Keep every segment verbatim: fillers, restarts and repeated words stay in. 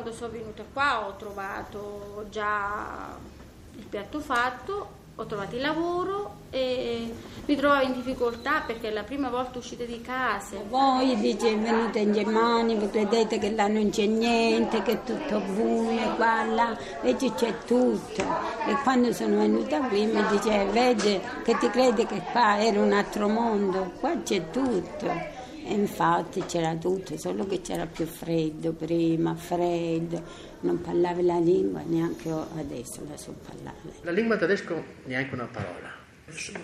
quando sono venuta qua ho trovato già il piatto fatto, ho trovato il lavoro e mi trovavo in difficoltà perché è la prima volta uscite di casa. Voi dice venite in Germania, vi credete che là non c'è niente, che è tutto ovunque, qua, là, invece c'è tutto. E quando sono venuta qui mi dice, vedi che ti credi che qua era un altro mondo, qua c'è tutto. E infatti c'era tutto, solo che c'era più freddo prima, freddo, non parlavi la lingua, neanche adesso la so parlare. La lingua tedesca neanche una parola.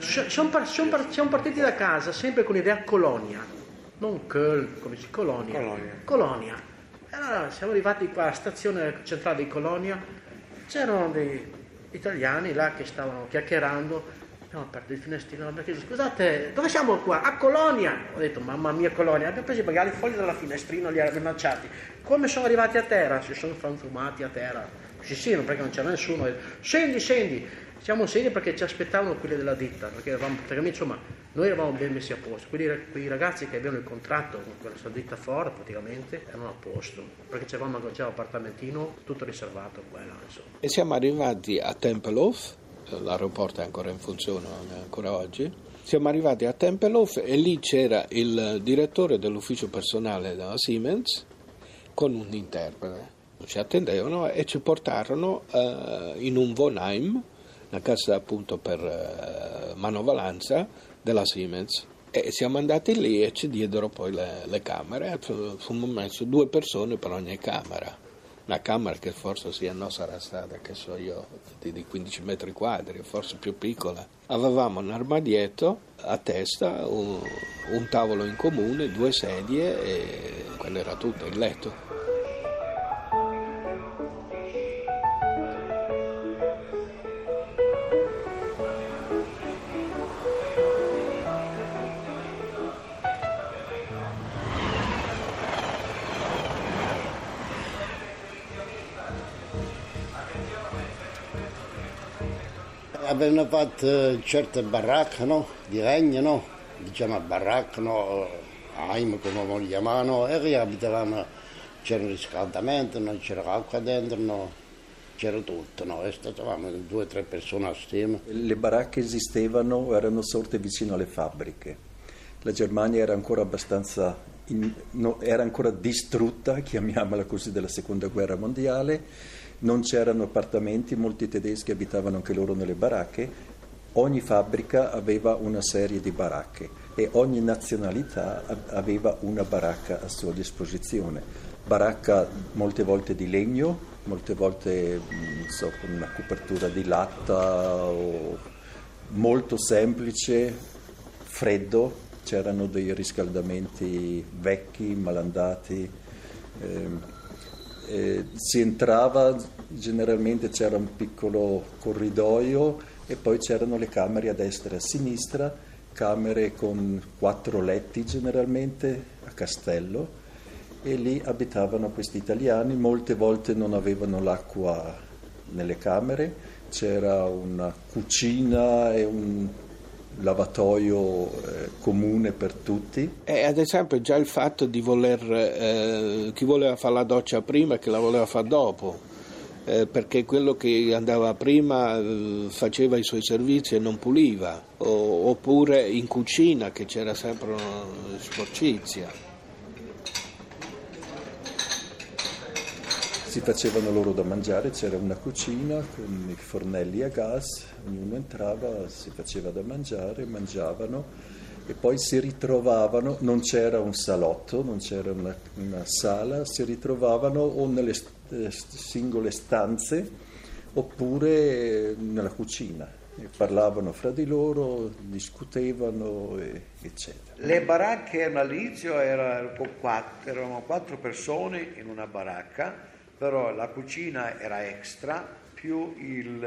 Siamo par- siamo par- siamo partiti da casa sempre con l'idea Colonia, non Köln, come si Colonia. Colonia. Colonia. E allora siamo arrivati qua alla stazione centrale di Colonia, c'erano dei italiani là che stavano chiacchierando. Abbiamo aperto il finestrino, abbiamo chiesto scusate, dove siamo qua? A Colonia! Ho detto mamma mia Colonia, abbiamo preso magari i fogli dalla finestrina, li abbiamo lanciati. Come sono arrivati a terra? Si sono frantumati a terra. Sì sì, perché non c'era nessuno. Detto, scendi, scendi! Siamo seri perché ci aspettavano quelli della ditta, perché eravamo praticamente, insomma, noi eravamo ben messi a posto. Quelli, quei ragazzi che avevano il contratto con questa ditta Ford praticamente erano a posto, perché c'eravamo già un appartamentino, tutto riservato qua e là, insomma. E siamo arrivati a Tempelhof. L'aeroporto è ancora in funzione, ancora oggi. Siamo arrivati a Tempelhof e lì c'era il direttore dell'ufficio personale della Siemens con un interprete. Ci attendevano e ci portarono eh, in un Wohnheim, una casa appunto per eh, manovalanza della Siemens. E siamo andati lì e ci diedero poi le, le camere. Fummo messi due persone per ogni camera. Una camera che forse sì, no, sarà stata, che so io, di quindici metri quadri, forse più piccola. Avevamo un armadietto a testa, un, un tavolo in comune, due sedie e quello era tutto, il letto. Avevano fatto certe baracche, no? Di legno, no? Diciamo baracche, no? Aim, come vogliamo chiamano, e che abitavano, c'era il riscaldamento, non c'era acqua dentro, no? C'era tutto, no? E stavamo due o tre persone assieme. Le baracche esistevano, erano sorte vicino alle fabbriche. La Germania era ancora abbastanza, in, no, era ancora distrutta, chiamiamola così, della seconda guerra mondiale. Non c'erano appartamenti, molti tedeschi abitavano anche loro nelle baracche, ogni fabbrica aveva una serie di baracche e ogni nazionalità aveva una baracca a sua disposizione, baracca molte volte di legno, molte volte non so, con una copertura di latta, o molto semplice, freddo, c'erano dei riscaldamenti vecchi, malandati. Ehm, Eh, si entrava, generalmente c'era un piccolo corridoio e poi c'erano le camere a destra e a sinistra, camere con quattro letti generalmente a castello, e lì abitavano questi italiani, molte volte non avevano l'acqua nelle camere, c'era una cucina e un lavatoio eh, comune per tutti. E ad esempio già il fatto di voler eh, chi voleva fare la doccia prima e chi la voleva fare dopo, eh, perché quello che andava prima eh, faceva i suoi servizi e non puliva, o, oppure in cucina che c'era sempre una sporcizia. Si facevano loro da mangiare, c'era una cucina con i fornelli a gas, ognuno entrava, si faceva da mangiare, mangiavano e poi si ritrovavano, non c'era un salotto, non c'era una, una sala, si ritrovavano o nelle st- singole stanze oppure nella cucina, e parlavano fra di loro, discutevano e, eccetera. Le baracche all'inizio erano quattro, erano quattro persone in una baracca, però la cucina era extra, più il,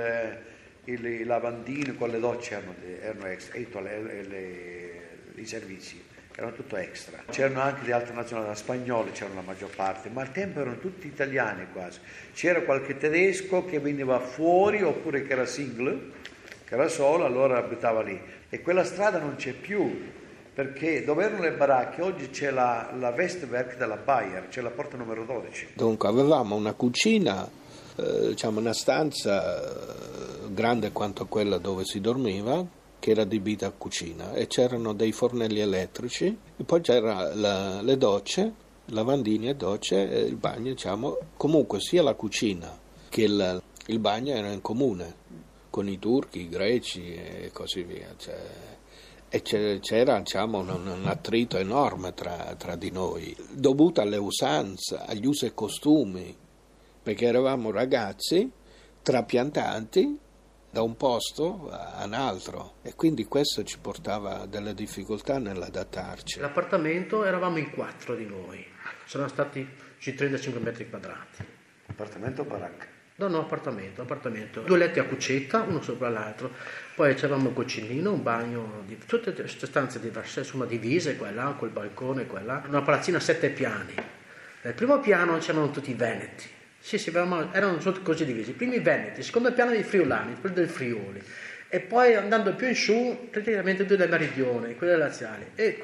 il, il lavandino con le docce erano, erano extra, e le, le, i servizi erano tutto extra. C'erano anche le altre nazionalità, spagnole c'erano la maggior parte, ma al tempo erano tutti italiani quasi. C'era qualche tedesco che veniva fuori oppure che era single, che era solo, allora abitava lì. E quella strada non c'è più. perché dove erano le baracche oggi c'è la, la Westwerk della Bayer, c'è la porta numero dodici. Dunque avevamo una cucina, eh, diciamo una stanza eh, grande quanto quella dove si dormiva, che era adibita a cucina, e c'erano dei fornelli elettrici, e poi c'erano le docce, lavandini e docce, e il bagno, diciamo, comunque sia la cucina che il, il bagno era in comune con i turchi, i greci e così via, cioè, e c'era, diciamo, un, un attrito enorme tra, tra di noi, dovuto alle usanze, agli usi e costumi, perché eravamo ragazzi trapiantanti da un posto a un altro, e quindi questo ci portava delle difficoltà nell'adattarci. L'appartamento eravamo in quattro di noi, sono stati sui trentacinque metri quadrati. Appartamento o baracca? No, no, appartamento, appartamento. Due letti a cucetta, uno sopra l'altro, poi c'avevamo un cucinino, un bagno, di... tutte stanze diverse, insomma divise qua e là, col balcone qua e là. Una palazzina a sette piani. Nel primo piano c'erano tutti i veneti. Sì, sì, erano così divisi, i primi veneti, il secondo piano dei friulani, quelli del Friuli, e poi andando più in su praticamente più del meridione, quelli laziali, e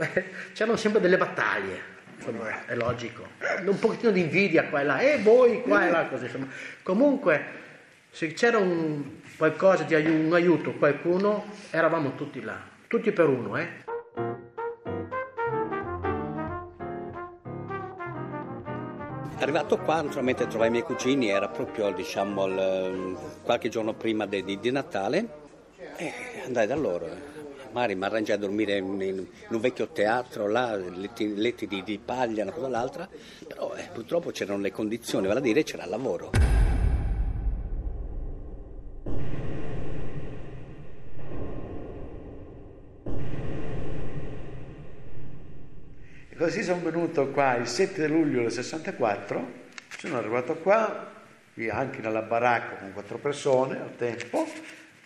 c'erano sempre delle battaglie, insomma, è logico, un pochettino di invidia qua e là, e voi qua e là, così, insomma. Comunque se c'era un qualcosa di aiuto, un aiuto, qualcuno, eravamo tutti là, tutti per uno, eh. Arrivato qua, naturalmente trovai i miei cugini, era proprio, diciamo, il, qualche giorno prima di, di, di Natale, e andai da loro. Mari mi arrangiai a dormire in, in un vecchio teatro, là, letti, letti di, di paglia, una cosa o l'altra, però eh, purtroppo c'erano le condizioni, vale a dire c'era il lavoro. Così sono venuto qua il sette luglio del sessantaquattro, sono arrivato qua, anche nella baracca con quattro persone al tempo,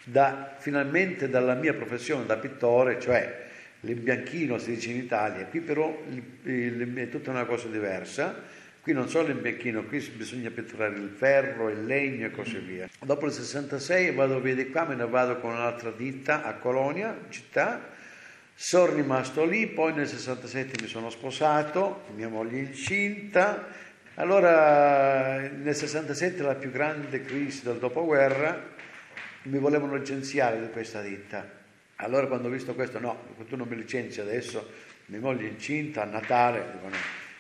da, finalmente dalla mia professione da pittore, cioè l'imbianchino si dice in Italia, qui però il, il, è tutta una cosa diversa, qui non solo l'imbianchino, qui bisogna pitturare il ferro, il legno e così via. Dopo il sessantasei vado via di qua, me ne vado con un'altra ditta a Colonia, città. Sono rimasto lì, poi nel sessantasette mi sono sposato, mia moglie incinta. Allora nel sessantasette la più grande crisi del dopoguerra, mi volevano licenziare da questa ditta. Allora quando ho visto questo, no, tu non mi licenzi adesso, mia moglie incinta, a Natale, dicono,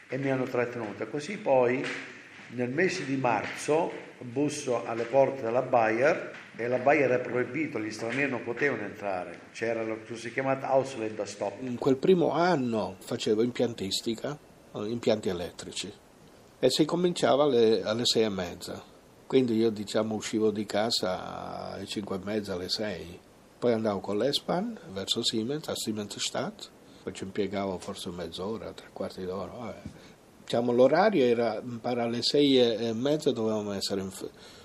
e mi hanno trattenuta. Così poi nel mese di marzo busso alle porte della Bayer, e la Bayer era proibito, gli stranieri non potevano entrare, c'era lo che si chiamava Ausländer Stop. In quel primo anno facevo impiantistica, impianti elettrici, e si cominciava alle, alle sei e mezza, quindi io, diciamo, uscivo di casa alle cinque e mezza, alle sei, poi andavo con l'Espan verso Siemens, a Siemens Stadt, poi ci impiegavo forse mezz'ora, tre quarti d'ora, vabbè. Diciamo, l'orario era, per alle sei e mezza dovevamo essere in,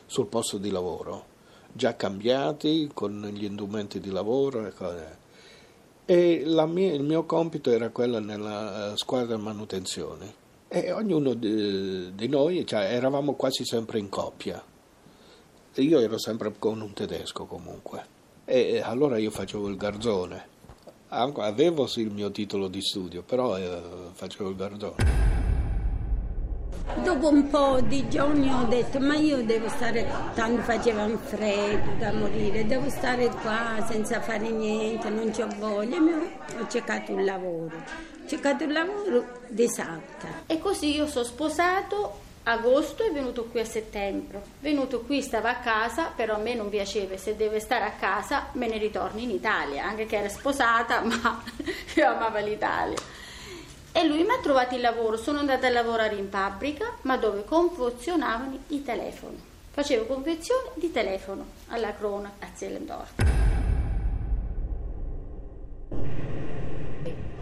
sul posto di lavoro, già cambiati, con gli indumenti di lavoro e cose. E la mia, il mio compito era quello nella squadra manutenzione, e ognuno di, di noi, cioè, eravamo quasi sempre in coppia, e io ero sempre con un tedesco comunque, e allora io facevo il garzone, avevo sì il mio titolo di studio, però eh, facevo il garzone. Dopo un po' di giorni ho detto, ma io devo stare, tanto faceva un freddo da morire, devo stare qua senza fare niente, non c'ho voglia, ho cercato un lavoro, ho cercato un lavoro d'esatta. E così io sono sposato, agosto è venuto qui a settembre, venuto qui stava a casa, però a me non piaceva, se deve stare a casa me ne ritorno in Italia, anche che era sposata, ma io amavo l'Italia. E lui mi ha trovato il lavoro, sono andata a lavorare in fabbrica, ma dove confezionavano i telefoni. Facevo confezione di telefono alla Crona a Zellendorf.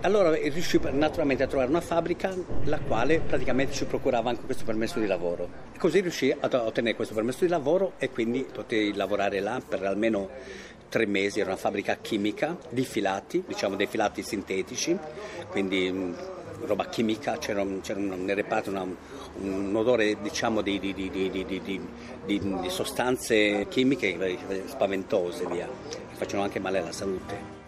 Allora riuscii naturalmente a trovare una fabbrica la quale praticamente ci procurava anche questo permesso di lavoro. E così riuscii ad ottenere questo permesso di lavoro e quindi potei lavorare là per almeno tre mesi, era una fabbrica chimica di filati, diciamo dei filati sintetici, quindi roba chimica, c'era, c'era nel reparto una, un odore, diciamo, di, di, di, di, di, di, di sostanze chimiche spaventose, via, che facevano anche male alla salute.